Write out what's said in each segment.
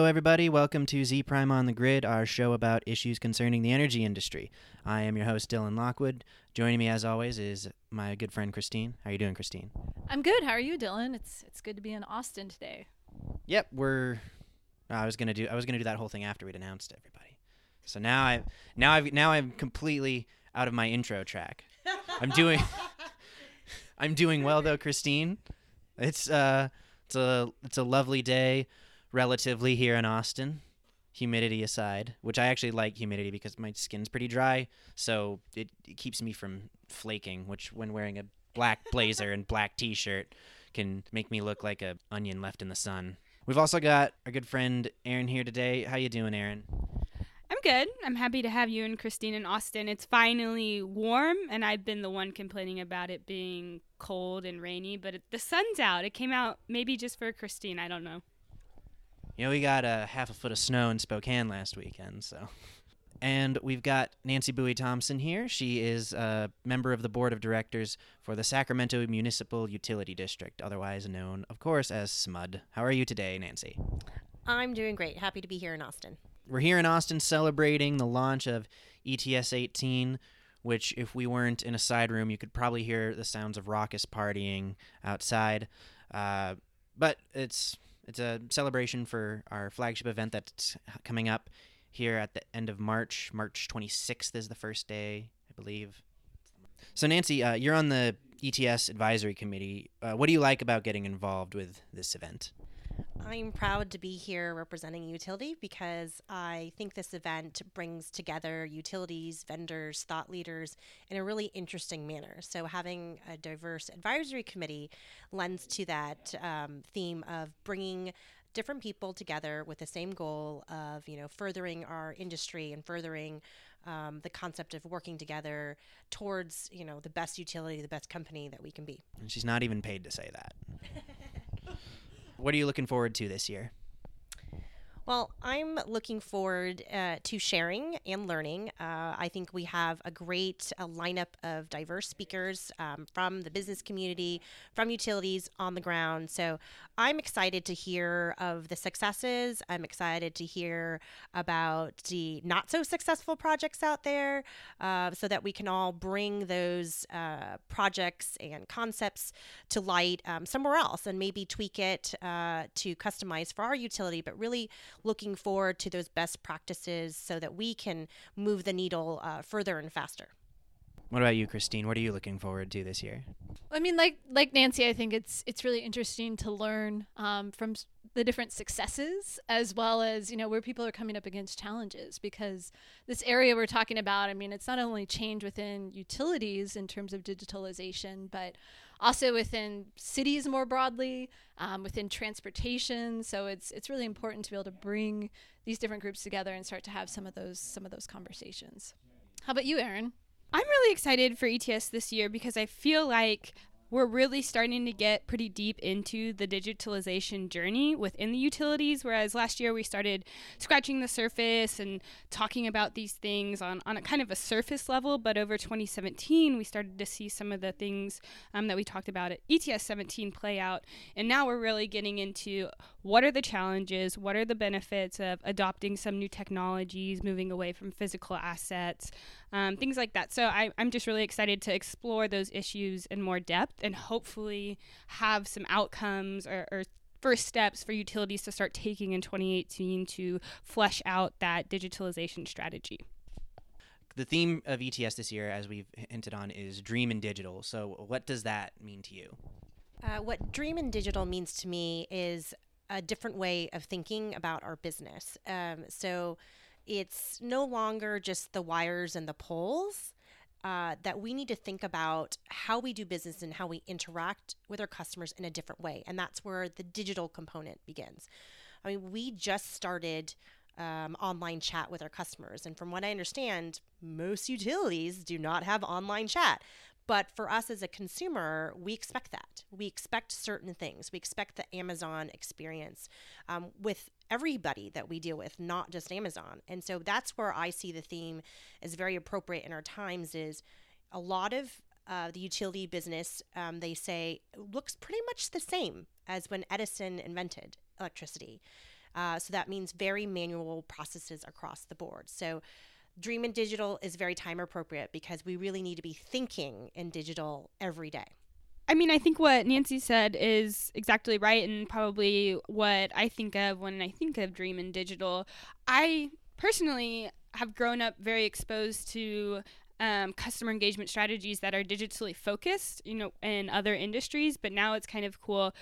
Hello, everybody. Welcome to Z Prime on the Grid, our show about issues concerning the energy industry. I am your host, Dylan Lockwood. Joining me, as always, is my good friend, Christine. How are you doing, Christine? I'm good. How are you, Dylan? It's good to be in Austin today. Yep, I was gonna do that whole thing after we'd announced everybody. So now I'm completely out of my intro track. I'm doing well though, Christine. It's a lovely day, relatively, here in Austin, humidity aside, which I actually like humidity because my skin's pretty dry, so it keeps me from flaking, which when wearing a black blazer and black t-shirt can make me look like an onion left in the sun. We've also got our good friend Aaron here today. How you doing, Aaron? I'm good. I'm happy to have you and Christine in Austin. It's finally warm, and I've been the one complaining about it being cold and rainy, but the sun's out. It came out maybe just for Christine. I don't know. You know, we got a half a foot of snow in Spokane last weekend, so. And we've got Nancy Bui-Thompson here. She is a member of the board of directors for the Sacramento Municipal Utility District, otherwise known, of course, as SMUD. How are you today, Nancy? I'm doing great. Happy to be here in Austin. We're here in Austin celebrating the launch of ETS18, which, if we weren't in a side room, you could probably hear the sounds of raucous partying outside. But it's a celebration for our flagship event that's coming up here at the end of March. March 26th is the first day, I believe. So, Nancy, you're on the ETS Advisory Committee. What do you like about getting involved with this event? I'm proud to be here representing utility because I think this event brings together utilities, vendors, thought leaders in a really interesting manner. So having a diverse advisory committee lends to that theme of bringing different people together with the same goal of, you know, furthering our industry and furthering the concept of working together towards, you know, the best utility, the best company that we can be. And she's not even paid to say that. What are you looking forward to this year? Well, I'm looking forward to sharing and learning. I think we have a great lineup of diverse speakers from the business community, from utilities on the ground. So I'm excited to hear of the successes. I'm excited to hear about the not so successful projects out there so that we can all bring those projects and concepts to light somewhere else and maybe tweak it to customize for our utility, but really looking forward to those best practices so that we can move the needle further and faster. What about you, Christine? What are you looking forward to this year? I mean, like Nancy, I think it's really interesting to learn from the different successes as well as, you know, where people are coming up against challenges, because this area we're talking about, I mean, it's not only change within utilities in terms of digitalization, but also within cities more broadly, within transportation. So it's really important to be able to bring these different groups together and start to have some of those conversations. How about you, Aaron? I'm really excited for ETS this year because I feel like we're really starting to get pretty deep into the digitalization journey within the utilities, whereas last year we started scratching the surface and talking about these things on a kind of a surface level, but over 2017 we started to see some of the things that we talked about at ETS17 play out, and now we're really getting into what are the challenges, what are the benefits of adopting some new technologies, moving away from physical assets, things like that. So I'm just really excited to explore those issues in more depth and hopefully have some outcomes or first steps for utilities to start taking in 2018 to flesh out that digitalization strategy. The theme of ETS this year, as we've hinted on, is Dream in Digital. So what does that mean to you? What Dream in Digital means to me is a different way of thinking about our business. So it's no longer just the wires and the poles, that we need to think about how we do business and how we interact with our customers in a different way. And that's where the digital component begins. I mean, we just started online chat with our customers. And from what I understand, most utilities do not have online chat. But for us as a consumer, we expect that. We expect certain things. We expect the Amazon experience with everybody that we deal with, not just Amazon. And so that's where I see the theme is very appropriate in our times is a lot of the utility business, they say, looks pretty much the same as when Edison invented electricity. So that means very manual processes across the board. So Dream in Digital is very time appropriate because we really need to be thinking in digital every day. I mean, I think what Nancy said is exactly right, and probably what I think of when I think of Dream in Digital. I personally have grown up very exposed to customer engagement strategies that are digitally focused, you know, in other industries. But now it's kind of cool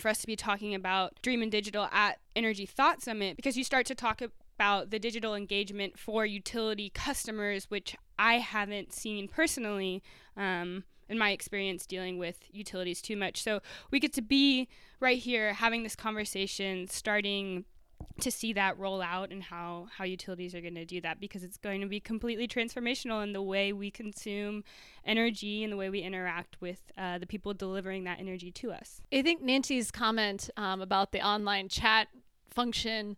for us to be talking about Dream in Digital at Energy Thought Summit, because you start to talk about the digital engagement for utility customers, which I haven't seen personally in my experience dealing with utilities too much. So we get to be right here having this conversation, starting to see that roll out and how utilities are going to do that, because it's going to be completely transformational in the way we consume energy and the way we interact with the people delivering that energy to us. I think Nancy's comment about the online chat function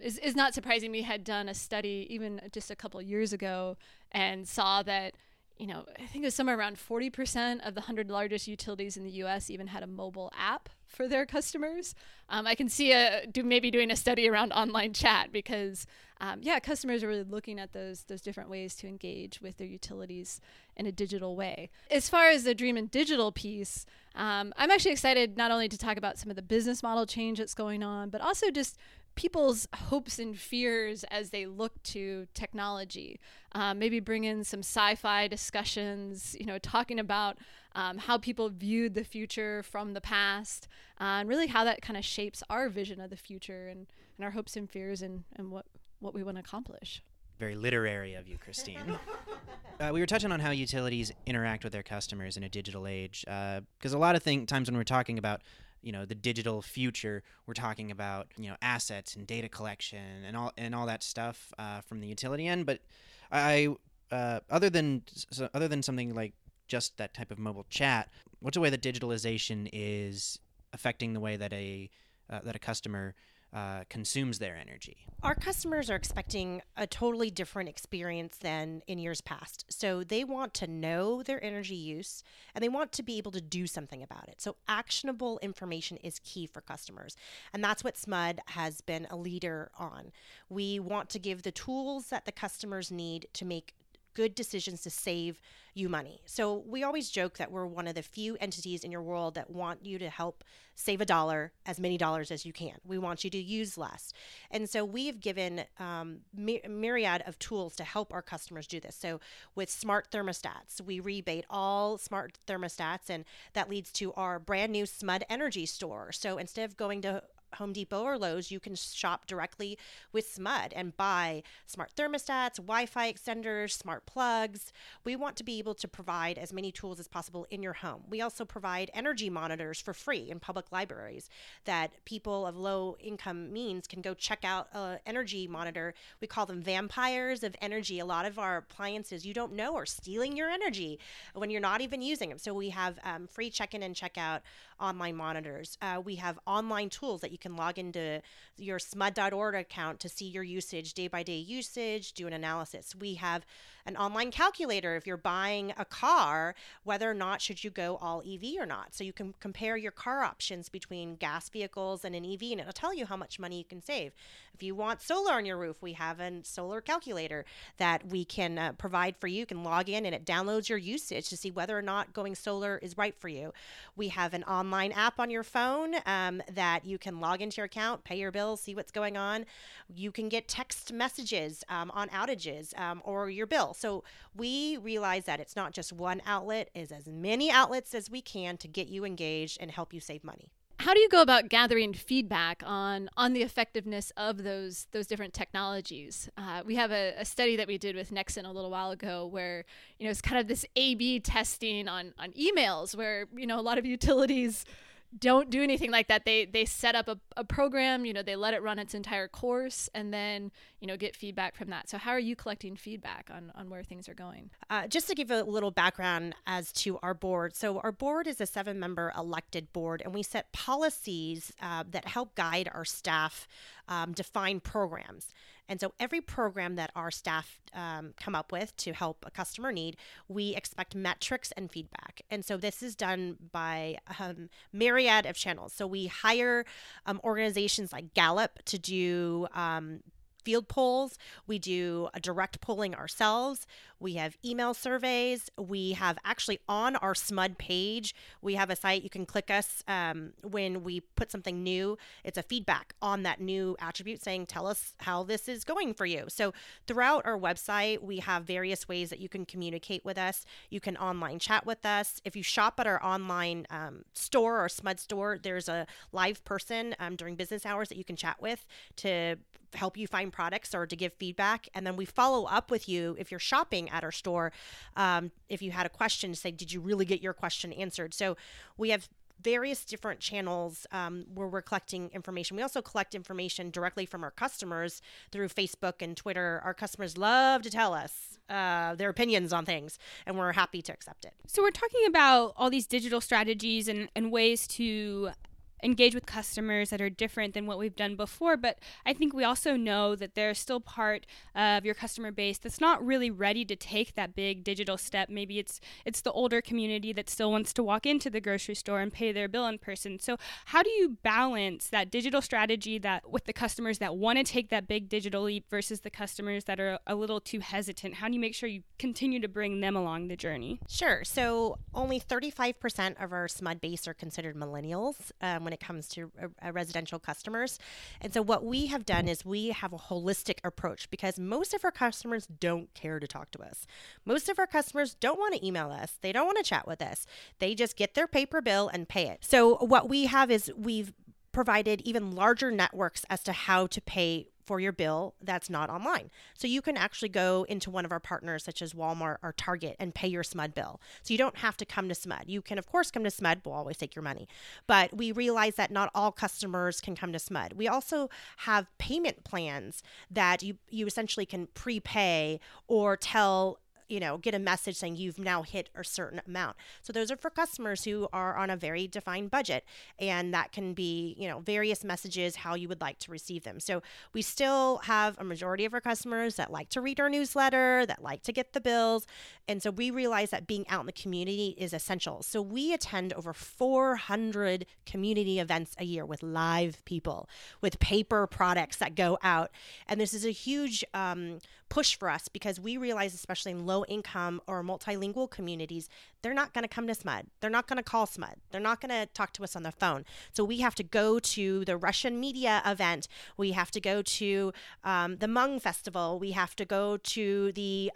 is not surprising. We had done a study even just a couple years ago and saw that, you know, I think it was somewhere around 40% of the 100 largest utilities in the U.S. even had a mobile app for their customers. I can see maybe doing a study around online chat because, customers are really looking at those different ways to engage with their utilities in a digital way. As far as the Dream in Digital piece, I'm actually excited not only to talk about some of the business model change that's going on, but also just people's hopes and fears as they look to technology. Maybe bring in some sci-fi discussions, you know, talking about how people viewed the future from the past, and really how that kind of shapes our vision of the future and our hopes and fears and what we want to accomplish. Very literary of you, Christine. We were touching on how utilities interact with their customers in a digital age, because a lot of times when we're talking about, you know, the digital future, we're talking about, you know, assets and data collection and all that stuff from the utility end. But other than something like just that type of mobile chat, what's a way that digitalization is affecting the way that a customer consumes their energy? Our customers are expecting a totally different experience than in years past. So they want to know their energy use and they want to be able to do something about it. So actionable information is key for customers. And that's what SMUD has been a leader on. We want to give the tools that the customers need to make good decisions to save you money. So we always joke that we're one of the few entities in your world that want you to help save a dollar, as many dollars as you can. We want you to use less. And so we have given myriad of tools to help our customers do this. So with smart thermostats, we rebate all smart thermostats, and that leads to our brand new SMUD Energy Store. So instead of going to Home Depot or Lowe's, you can shop directly with SMUD and buy smart thermostats, Wi-Fi extenders, smart plugs. We want to be able to provide as many tools as possible in your home. We also provide energy monitors for free in public libraries that people of low income means can go check out an energy monitor. We call them vampires of energy. A lot of our appliances you don't know are stealing your energy when you're not even using them. So we have free check-in and check-out online monitors. We have online tools that you can log into your smud.org account to see your usage, day-by-day usage, do an analysis. We have an online calculator if you're buying a car, whether or not should you go all EV or not. So you can compare your car options between gas vehicles and an EV, and it'll tell you how much money you can save. If you want solar on your roof, we have a solar calculator that we can provide for you. You can log in and it downloads your usage to see whether or not going solar is right for you. We have an online app on your phone that you can log into your account, pay your bills, see what's going on. You can get text messages on outages or your bill. So we realize that it's not just one outlet, it's as many outlets as we can to get you engaged and help you save money. How do you go about gathering feedback on the effectiveness of those different technologies? We have a study that we did with Nexen a little while ago where, you know, it's kind of this A/B testing on emails where, you know, a lot of utilities don't do anything like that. They set up a program, you know, they let it run its entire course and then, you know, get feedback from that. So how are you collecting feedback on where things are going? Just to give a little background as to our board. So our board is a 7-member elected board, and we set policies that help guide our staff define programs. And so every program that our staff come up with to help a customer need, we expect metrics and feedback. And so this is done by myriad myriad of channels. So we hire organizations like Gallup to do field polls. We do a direct polling ourselves. We have email surveys. We have actually on our SMUD page, we have a site. You can click us when we put something new. It's a feedback on that new attribute saying, tell us how this is going for you. So throughout our website, we have various ways that you can communicate with us. You can online chat with us. If you shop at our online store or SMUD store, there's a live person during business hours that you can chat with to help you find products or to give feedback. And then we follow up with you if you're shopping at our store. If you had a question, to say, did you really get your question answered? So we have various different channels where we're collecting information. We also collect information directly from our customers through Facebook and Twitter. Our customers love to tell us their opinions on things, and we're happy to accept it. So we're talking about all these digital strategies and ways to engage with customers that are different than what we've done before, but I think we also know that there's still part of your customer base that's not really ready to take that big digital step. Maybe it's the older community that still wants to walk into the grocery store and pay their bill in person. So how do you balance that digital strategy that with the customers that want to take that big digital leap versus the customers that are a little too hesitant? How do you make sure you continue to bring them along the journey? Sure. So only 35% of our SMUD base are considered millennials when it comes to residential customers. And so what we have done is we have a holistic approach, because most of our customers don't care to talk to us. Most of our customers don't want to email us. They don't want to chat with us. They just get their paper bill and pay it. So what we have is we've provided even larger networks as to how to pay for your bill that's not online. So you can actually go into one of our partners such as Walmart or Target and pay your SMUD bill. So you don't have to come to SMUD. You can of course come to SMUD, we'll always take your money. But we realize that not all customers can come to SMUD. We also have payment plans that you essentially can prepay or tell, get a message saying you've now hit a certain amount. So those are for customers who are on a very defined budget, and that can be, various messages how you would like to receive them. So we still have a majority of our customers that like to read our newsletter, that like to get the bills. And so we realize that being out in the community is essential. So we attend over 400 community events a year with live people, with paper products that go out. And this is a huge push for us, because we realize, especially in low income or multilingual communities, they're not going to come to SMUD. They're not going to call SMUD. They're not going to talk to us on the phone. So we have to go to the Russian media event. We have to go to the Hmong Festival. We have to go to the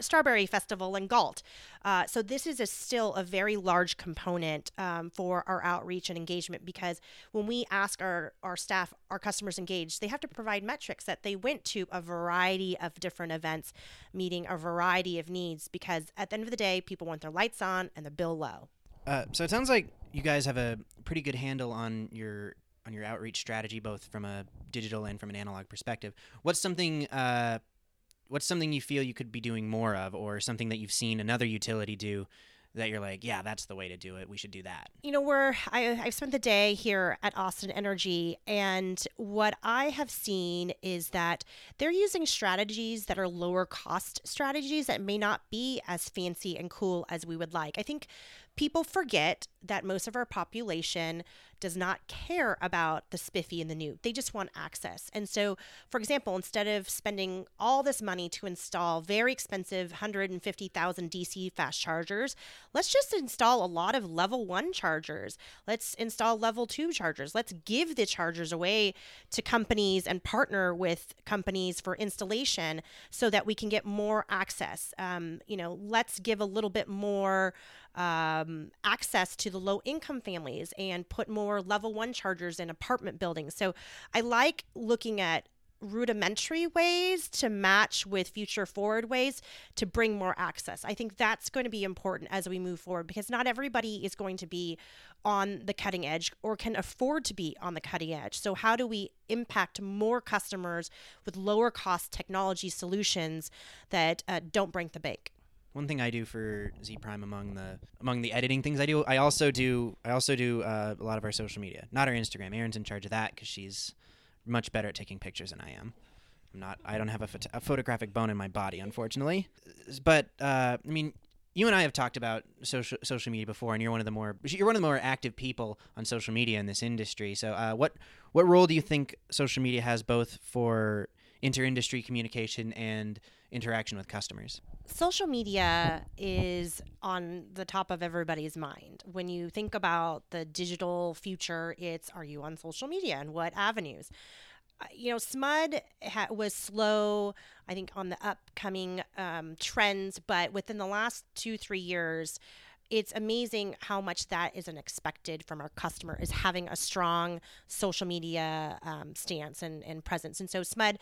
Strawberry Festival in Galt. So this is still a very large component for our outreach and engagement, because when we ask our staff, our customers engaged, they have to provide metrics that they went to a variety of different events, meeting a variety of needs, because at the end of the day, people want their lights on and the bill low. So it sounds like you guys have a pretty good handle on your outreach strategy, both from a digital and from an analog perspective. What's something you feel you could be doing more of, or something that you've seen another utility do that you're like, yeah, that's the way to do it. We should do that. I've spent the day here at Austin Energy, and what I have seen is that they're using strategies that are lower cost strategies that may not be as fancy and cool as we would like. I think people forget that most of our population does not care about the spiffy and the new. They just want access. And so, for example, instead of spending all this money to install very expensive 150,000 DC fast chargers, let's just install a lot of level 1 chargers. Let's install level 2 chargers. Let's give the chargers away to companies and partner with companies for installation so that we can get more access. Let's give a little bit more access to the low income families and put more level 1 chargers in apartment buildings. So I like looking at rudimentary ways to match with future forward ways to bring more access. I think that's going to be important as we move forward, because not everybody is going to be on the cutting edge or can afford to be on the cutting edge. So how do we impact more customers with lower cost technology solutions that don't break the bank? One thing I do for Z Prime, among the editing things I do, I also do a lot of our social media. Not our Instagram. Erin's in charge of that because she's much better at taking pictures than I am. I don't have a photographic bone in my body, unfortunately. But you and I have talked about social media before, and you're one of the more active people on social media in this industry. So what role do you think social media has both for inter-industry communication and interaction with customers? Social media is on the top of everybody's mind. When you think about the digital future, it's, are you on social media and what avenues? You know, SMUD was slow, I think, on the upcoming trends, but within the last 2-3 years, it's amazing how much that isn't expected from our customer, is having a strong social media stance and presence. And so SMUD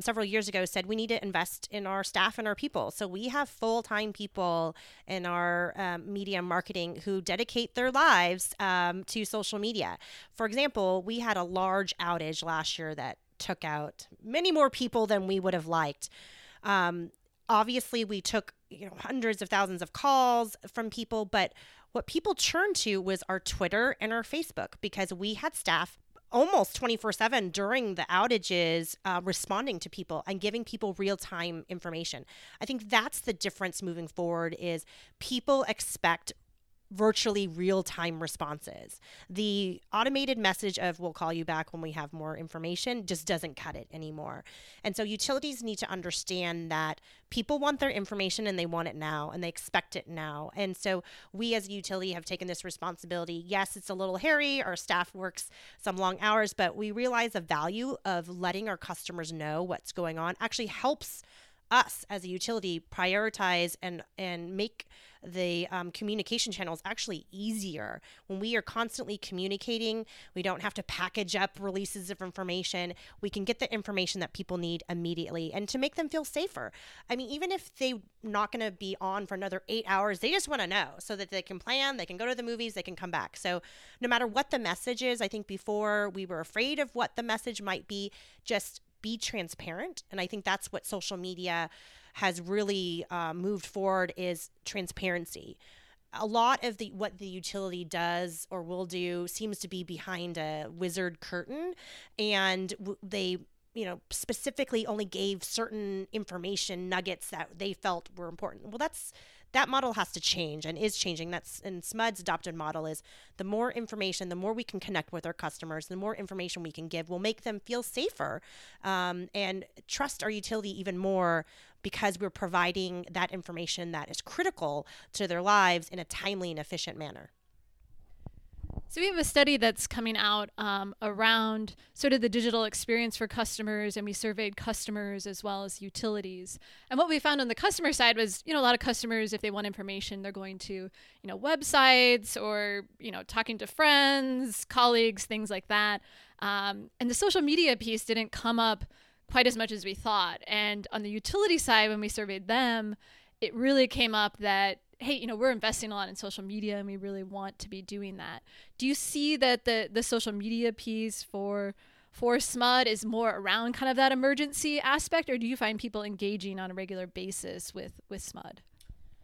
several years ago said we need to invest in our staff and our people. So we have full-time people in our media marketing who dedicate their lives to social media. For example, we had a large outage last year that took out many more people than we would have liked. Obviously, we took hundreds of thousands of calls from people, but what people turned to was our Twitter and our Facebook, because we had staff almost 24/7 during the outages responding to people and giving people real-time information. I think that's the difference moving forward, is people expect virtually real-time responses. The automated message of we'll call you back when we have more information just doesn't cut it anymore. And so utilities need to understand that people want their information and they want it now and they expect it now. And so we as a utility have taken this responsibility. Yes, it's a little hairy. Our staff works some long hours, but we realize the value of letting our customers know what's going on actually helps us as a utility prioritize and make the communication channels actually easier. When we are constantly communicating, we don't have to package up releases of information. We can get the information that people need immediately and to make them feel safer. I mean, even if they're not going to be on for another 8 hours, they just want to know so that they can plan, they can go to the movies, they can come back. So no matter what the message is, I think before we were afraid of what the message might be, just be transparent. And I think that's what social media has really moved forward, is transparency. A lot of what the utility does or will do seems to be behind a wizard curtain, and they specifically only gave certain information nuggets that they felt were important. Well, that model has to change and is changing. And SMUD's adopted model is the more information, the more we can connect with our customers, the more information we can give will make them feel safer and trust our utility even more, because we're providing that information that is critical to their lives in a timely and efficient manner. So we have a study that's coming out around sort of the digital experience for customers, and we surveyed customers as well as utilities. And what we found on the customer side was, a lot of customers, if they want information, they're going to, websites or, talking to friends, colleagues, things like that. And the social media piece didn't come up quite as much as we thought. And on the utility side, when we surveyed them, it really came up that, hey, we're investing a lot in social media and we really want to be doing that. Do you see that the social media piece for SMUD is more around kind of that emergency aspect, or do you find people engaging on a regular basis with SMUD?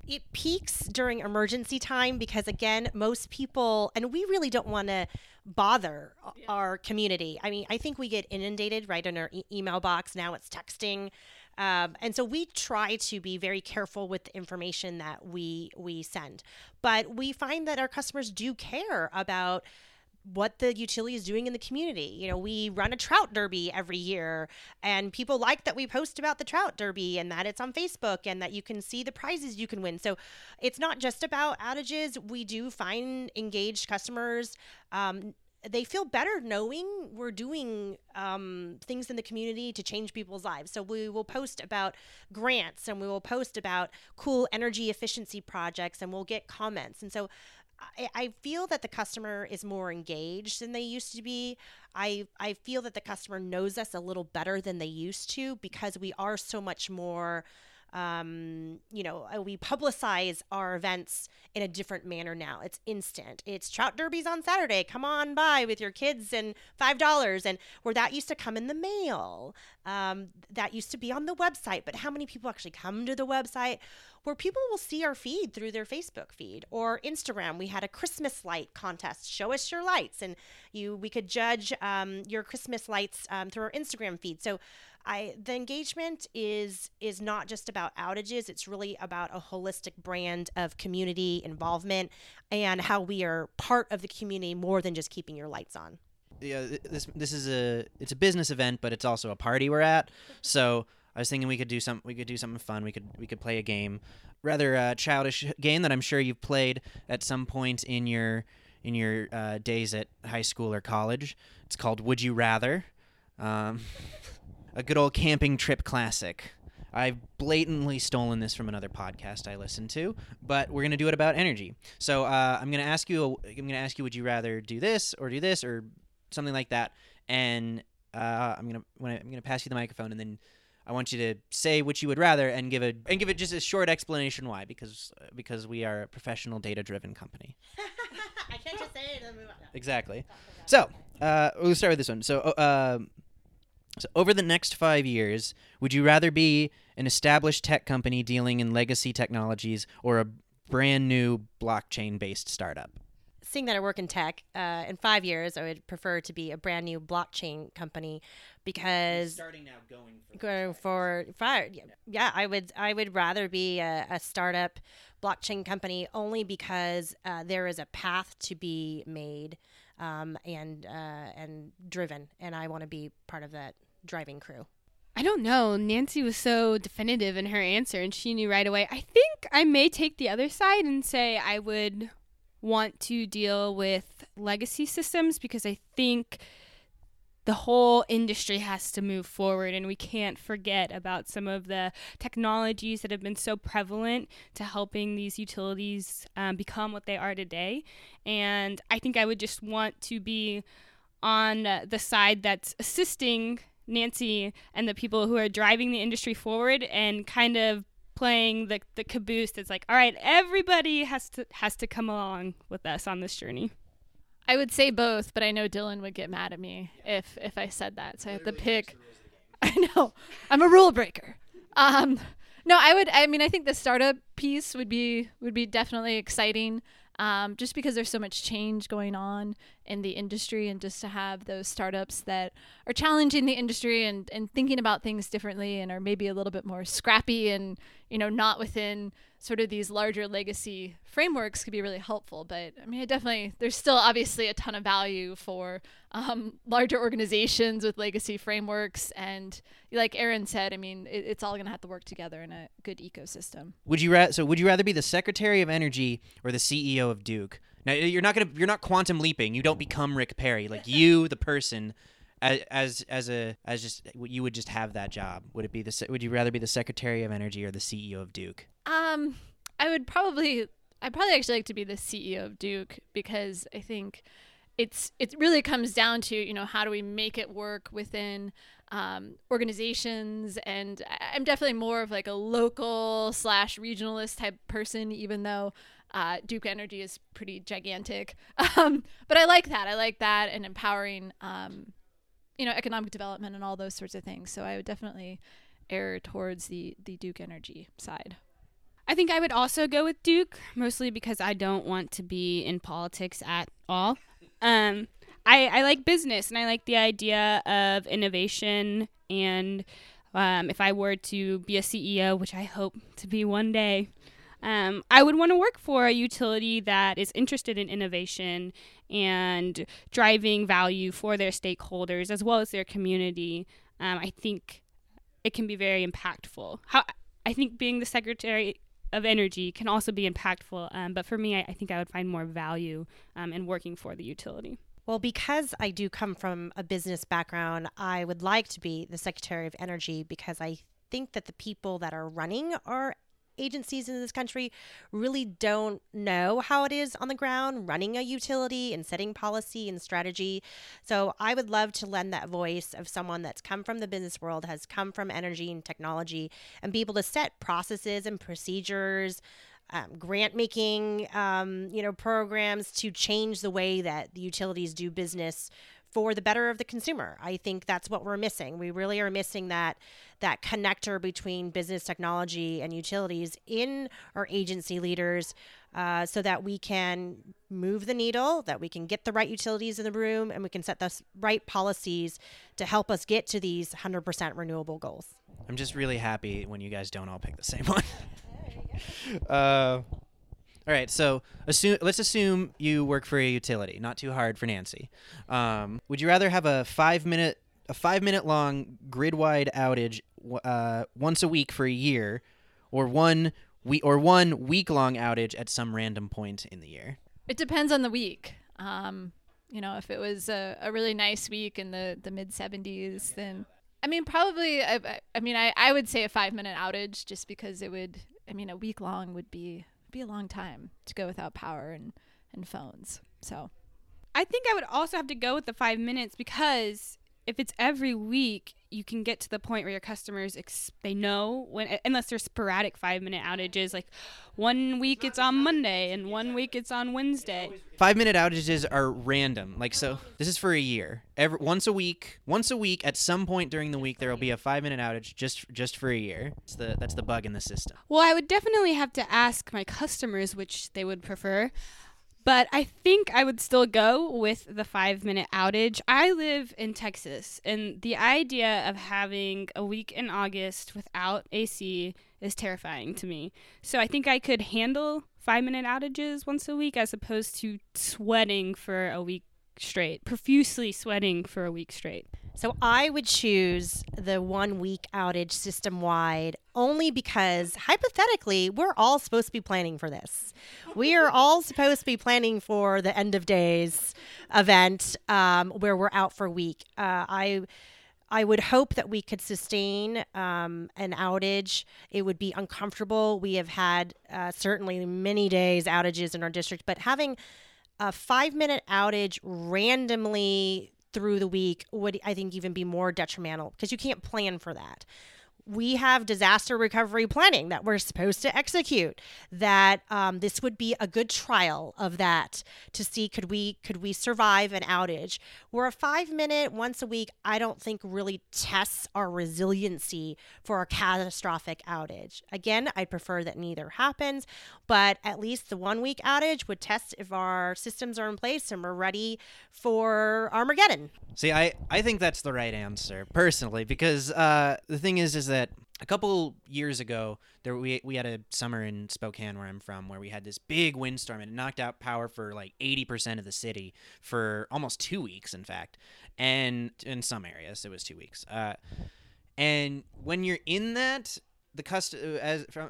It peaks during emergency time because, again, most people, and we really don't want to bother our community. I mean, I think we get inundated right in our email box. Now it's texting. And so we try to be very careful with the information that we send. But we find that our customers do care about what the utility is doing in the community. We run a trout derby every year, and people like that we post about the trout derby and that it's on Facebook and that you can see the prizes you can win. So it's not just about outages. We do find engaged customers. They feel better knowing we're doing things in the community to change people's lives. So we will post about grants, and we will post about cool energy efficiency projects, and we'll get comments. And so I feel that the customer is more engaged than they used to be. I feel that the customer knows us a little better than they used to, because we are so much more, we publicize our events in a different manner now. It's instant. It's trout derbies on Saturday. Come on by with your kids and $5. And where that used to come in the mail, that used to be on the website. But how many people actually come to the website? Where people will see our feed through their Facebook feed or Instagram. We had a Christmas light contest. Show us your lights, and we could judge your Christmas lights through our Instagram feed. So The engagement is not just about outages. It's really about a holistic brand of community involvement and how we are part of the community more than just keeping your lights on. Yeah, this is a business event, but it's also a party we're at. So I was thinking we could do something fun. We could play a game, rather a childish game that I'm sure you've played at some point in your days at high school or college. It's called Would You Rather, a good old camping trip classic. I've blatantly stolen this from another podcast I listen to, but we're gonna do it about energy. So I'm gonna ask you, would you rather do this or something like that? And I'm gonna pass you the microphone, and then I want you to say what you would rather and give it just a short explanation why, because we are a professional data-driven company. I can't just say it and move on. Exactly. So we'll start with this one. So so over the next 5 years, would you rather be an established tech company dealing in legacy technologies or a brand new blockchain-based startup? Seeing that I work in tech, in 5 years, I would prefer to be a brand new blockchain company because starting now, going for fire. Yeah, I would rather be a startup blockchain company only because there is a path to be made and driven, and I want to be part of that driving crew. I don't know. Nancy was so definitive in her answer, and she knew right away. I think I may take the other side and say I would want to deal with legacy systems because I think the whole industry has to move forward, and we can't forget about some of the technologies that have been so prevalent to helping these utilities become what they are today. And I think I would just want to be on the side that's assisting Nancy and the people who are driving the industry forward and kind of playing the caboose that's like, all right, everybody has to come along with us on this journey. I would say both, but I know Dylan would get mad at me if I said that. So literally I have to pick. I know. I'm a rule breaker. No, I think the startup piece would be definitely exciting. Just because there's so much change going on in the industry, and just to have those startups that are challenging the industry and thinking about things differently and are maybe a little bit more scrappy and, not within sort of these larger legacy frameworks could be really helpful. But there's still obviously a ton of value for larger organizations with legacy frameworks. And like Aaron said, it's all going to have to work together in a good ecosystem. Would you rather be the Secretary of Energy or the CEO of Duke? Now you're not quantum leaping. You don't become Rick Perry. Like you, the person, you would just have that job. Would you rather be the Secretary of Energy or the CEO of Duke? I'd probably actually like to be the CEO of Duke because I think it really comes down to, how do we make it work within organizations, and I'm definitely more of like a local / regionalist type person, even though Duke Energy is pretty gigantic. But I like that and empowering, economic development and all those sorts of things. So I would definitely err towards the Duke Energy side. I think I would also go with Duke, mostly because I don't want to be in politics at all. I like business, and I like the idea of innovation. And if I were to be a CEO, which I hope to be one day, I would want to work for a utility that is interested in innovation and driving value for their stakeholders as well as their community. I think it can be very impactful. I think being the Secretary of Energy can also be impactful, but for me, I think I would find more value in working for the utility. Well, because I do come from a business background, I would like to be the Secretary of Energy because I think that the people that are running our agencies in this country really don't know how it is on the ground running a utility and setting policy and strategy. So I would love to lend that voice of someone that's come from the business world, has come from energy and technology, and be able to set processes and procedures, grant making, programs to change the way that the utilities do business for the better of the consumer. I think that's what we're missing. We really are missing that connector between business, technology, and utilities in our agency leaders, so that we can move the needle, that we can get the right utilities in the room, and we can set the right policies to help us get to these 100% renewable goals. I'm just really happy when you guys don't all pick the same one. All right, so let's assume you work for a utility. Not too hard for Nancy. Would you rather have a five minute long grid wide outage once a week for a year, or one week long outage at some random point in the year? It depends on the week. If it was a really nice week in the mid 70s, then I would say a 5 minute outage, just because it would. A week long would be a long time to go without power and phones. So I think I would also have to go with the 5 minutes, because if it's every week, you can get to the point where your customers they know when, unless they're sporadic 5 minute outages, like 1 week it's on Monday and 1 week it's on Wednesday. 5 minute outages are random. Like, so this is for a year. Once a week at some point during the week there will be a 5 minute outage just for a year. That's the bug in the system. Well, I would definitely have to ask my customers which they would prefer, but I think I would still go with the 5 minute outage. I live in Texas, and the idea of having a week in August without AC is terrifying to me. So I think I could handle 5 minute outages once a week, as opposed to sweating for a week straight, profusely sweating for a week straight. So I would choose the 1 week outage system-wide, only because hypothetically, we're all supposed to be planning for this. We are all supposed to be planning for the end of days event where we're out for a week. I would hope that we could sustain an outage. It would be uncomfortable. We have had certainly many days outages in our district, but having a 5 minute outage randomly through the week would, I think, even be more detrimental, because you can't plan for that. We have disaster recovery planning that we're supposed to execute, that this would be a good trial of that to see could we survive an outage. Where a 5 minute once a week, I don't think really tests our resiliency for a catastrophic outage. Again, I prefer that neither happens, but at least the 1 week outage would test if our systems are in place and we're ready for Armageddon. See, I think that's the right answer personally, because the thing is that a couple years ago there we had a summer in Spokane, where I'm from, where we had this big windstorm and it knocked out power for like 80% of the city for almost 2 weeks, in fact, and in some areas it was 2 weeks. And when you're in that,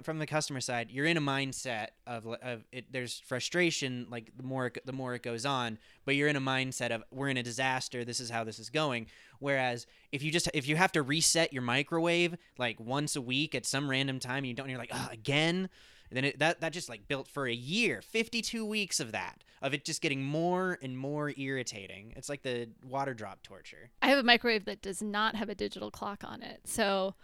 from the customer side, you're in a mindset of it, there's frustration, like the more it goes on, but you're in a mindset of we're in a disaster, this is how this is going. Whereas if you have to reset your microwave like once a week at some random time, and you're like, oh, again, and then that just like built for a year, 52 weeks of that, of it just getting more and more irritating. It's like the water drop torture. I have a microwave that does not have a digital clock on it, so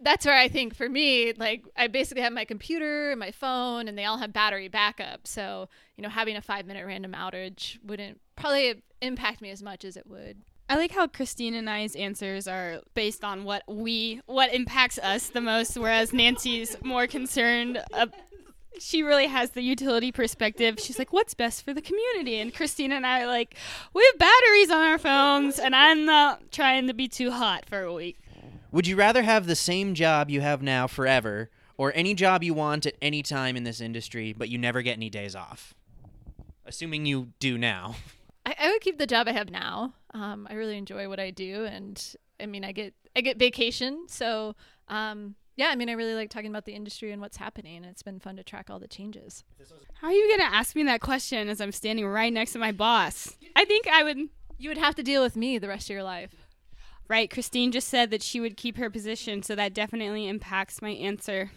that's where I think for me, like, I basically have my computer and my phone, and they all have battery backup. So, having a 5 minute random outage wouldn't probably impact me as much as it would. I like how Christine and I's answers are based on what impacts us the most, whereas Nancy's more concerned. She really has the utility perspective. She's like, what's best for the community? And Christine and I are like, we have batteries on our phones, and I'm not trying to be too hot for a week. Would you rather have the same job you have now forever, or any job you want at any time in this industry, but you never get any days off? Assuming you do now. I would keep the job I have now. I really enjoy what I do, and I get vacation. So I really like talking about the industry and what's happening, and it's been fun to track all the changes. How are you gonna ask me that question as I'm standing right next to my boss? I think you would have to deal with me the rest of your life. Right, Christine just said that she would keep her position, so that definitely impacts my answer.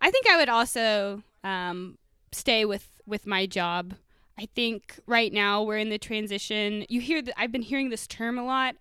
I think I would also stay with my job. I think right now we're in the transition. I've been hearing this term a lot,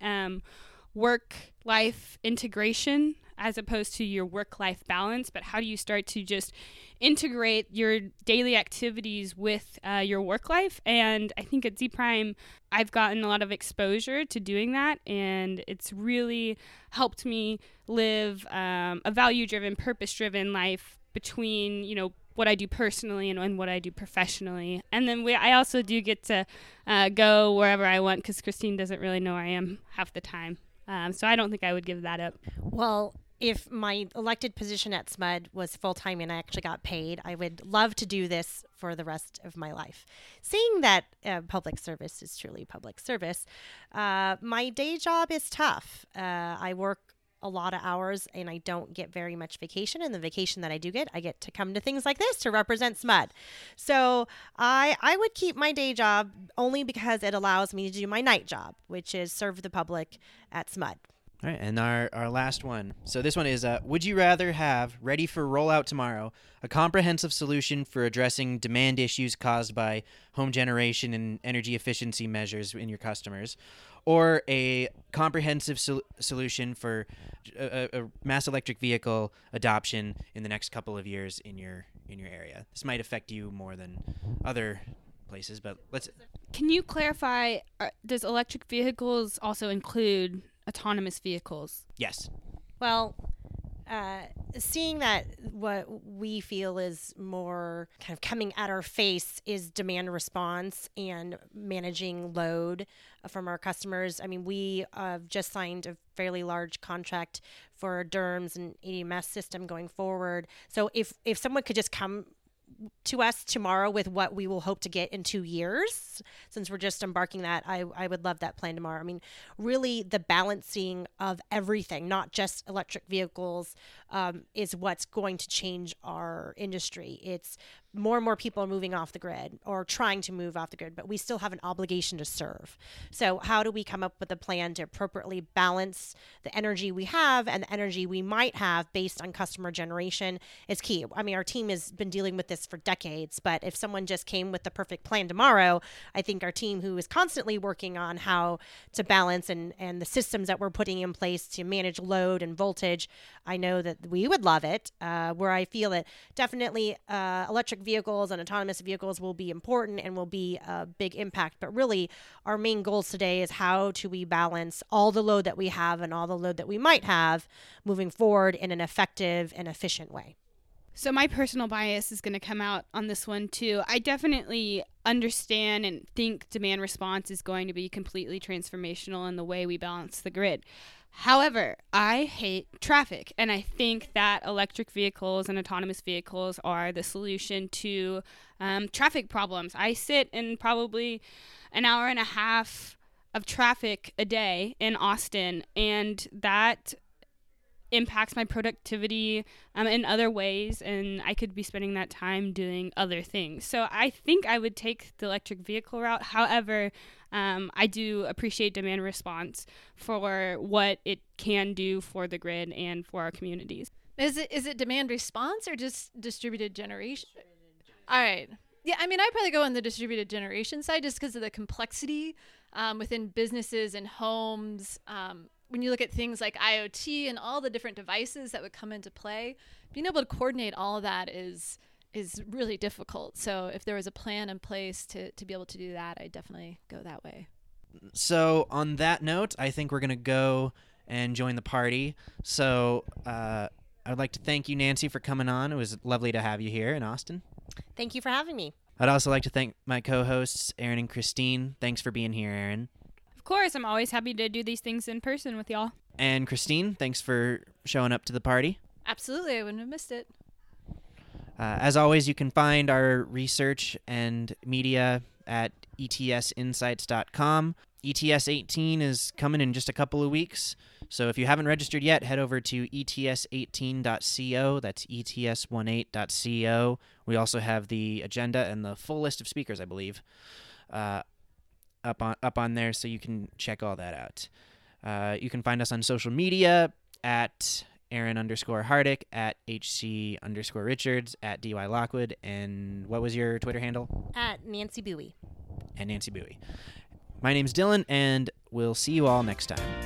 work-life integration. as opposed to your work-life balance, but how do you start to just integrate your daily activities with your work life? And I think at Z Prime, I've gotten a lot of exposure to doing that, and it's really helped me live a value-driven, purpose-driven life between, you know, what I do personally and what I do professionally. And then I also do get to go wherever I want, because Christine doesn't really know where I am half the time. So I don't think I would give that up. Well, if my elected position at SMUD was full-time and I actually got paid, I would love to do this for the rest of my life. Seeing that public service is truly public service, my day job is tough. I work a lot of hours and I don't get very much vacation, and the vacation that I do get, I get to come to things like this to represent SMUD. So I would keep my day job only because it allows me to do my night job, which is serve the public at SMUD. All right, and our last one. So this one is, would you rather have, ready for rollout tomorrow, a comprehensive solution for addressing demand issues caused by home generation and energy efficiency measures in your customers, or a comprehensive solution for a mass electric vehicle adoption in the next couple of years in your area? This might affect you more than other places, but let's... Can you clarify, does electric vehicles also include autonomous vehicles? Yes. Well, seeing that what we feel is more kind of coming at our face is demand response and managing load from our customers. I mean, we just signed a fairly large contract for DERMS and EMS system going forward. So if someone could just come to us tomorrow with what we will hope to get in 2 years, since we're just embarking that, I would love that plan tomorrow. I mean, really the balancing of everything, not just electric vehicles, is what's going to change our industry. It's more and more people are moving off the grid or trying to move off the grid, but we still have an obligation to serve. So how do we come up with a plan to appropriately balance the energy we have and the energy we might have based on customer generation is key. I mean, our team has been dealing with this for decades, but if someone just came with the perfect plan tomorrow, I think our team, who is constantly working on how to balance and the systems that we're putting in place to manage load and voltage, I know that we would love it. Where I feel that definitely electric vehicles and autonomous vehicles will be important and will be a big impact. But really, our main goals today is how do we balance all the load that we have and all the load that we might have moving forward in an effective and efficient way. So my personal bias is going to come out on this one too. I definitely understand and think demand response is going to be completely transformational in the way we balance the grid. However, I hate traffic, and I think that electric vehicles and autonomous vehicles are the solution to traffic problems. I sit in probably an hour and a half of traffic a day in Austin, and that impacts my productivity in other ways, and I could be spending that time doing other things. So I think I would take the electric vehicle route. However, I do appreciate demand response for what it can do for the grid and for our communities. Is it demand response or just distributed generation? All right. Yeah, I mean, I'd probably go on the distributed generation side just because of the complexity within businesses and homes. When you look at things like IoT and all the different devices that would come into play, being able to coordinate all of that is really difficult. So if there was a plan in place to be able to do that, I'd definitely go that way. So on that note, I think we're going to go and join the party. So I'd like to thank you, Nancy, for coming on. It was lovely to have you here in Austin. Thank you for having me. I'd also like to thank my co-hosts, Aaron and Christine. Thanks for being here, Aaron. Of course, I'm always happy to do these things in person with y'all. And Christine, thanks for showing up to the party. Absolutely, I wouldn't have missed it. As always, you can find our research and media at etsinsights.com. ETS18 is coming in just a couple of weeks, so if you haven't registered yet, head over to ets18.co. That's ets18.co. We also have the agenda and the full list of speakers, I believe, up on there, so you can check all that out. You can find us on social media at Aaron_Hardick, at HC_Richards, at DY Lockwood, and what was your Twitter handle? At Nancy Bui. And Nancy Bui. My name's Dylan, and we'll see you all next time.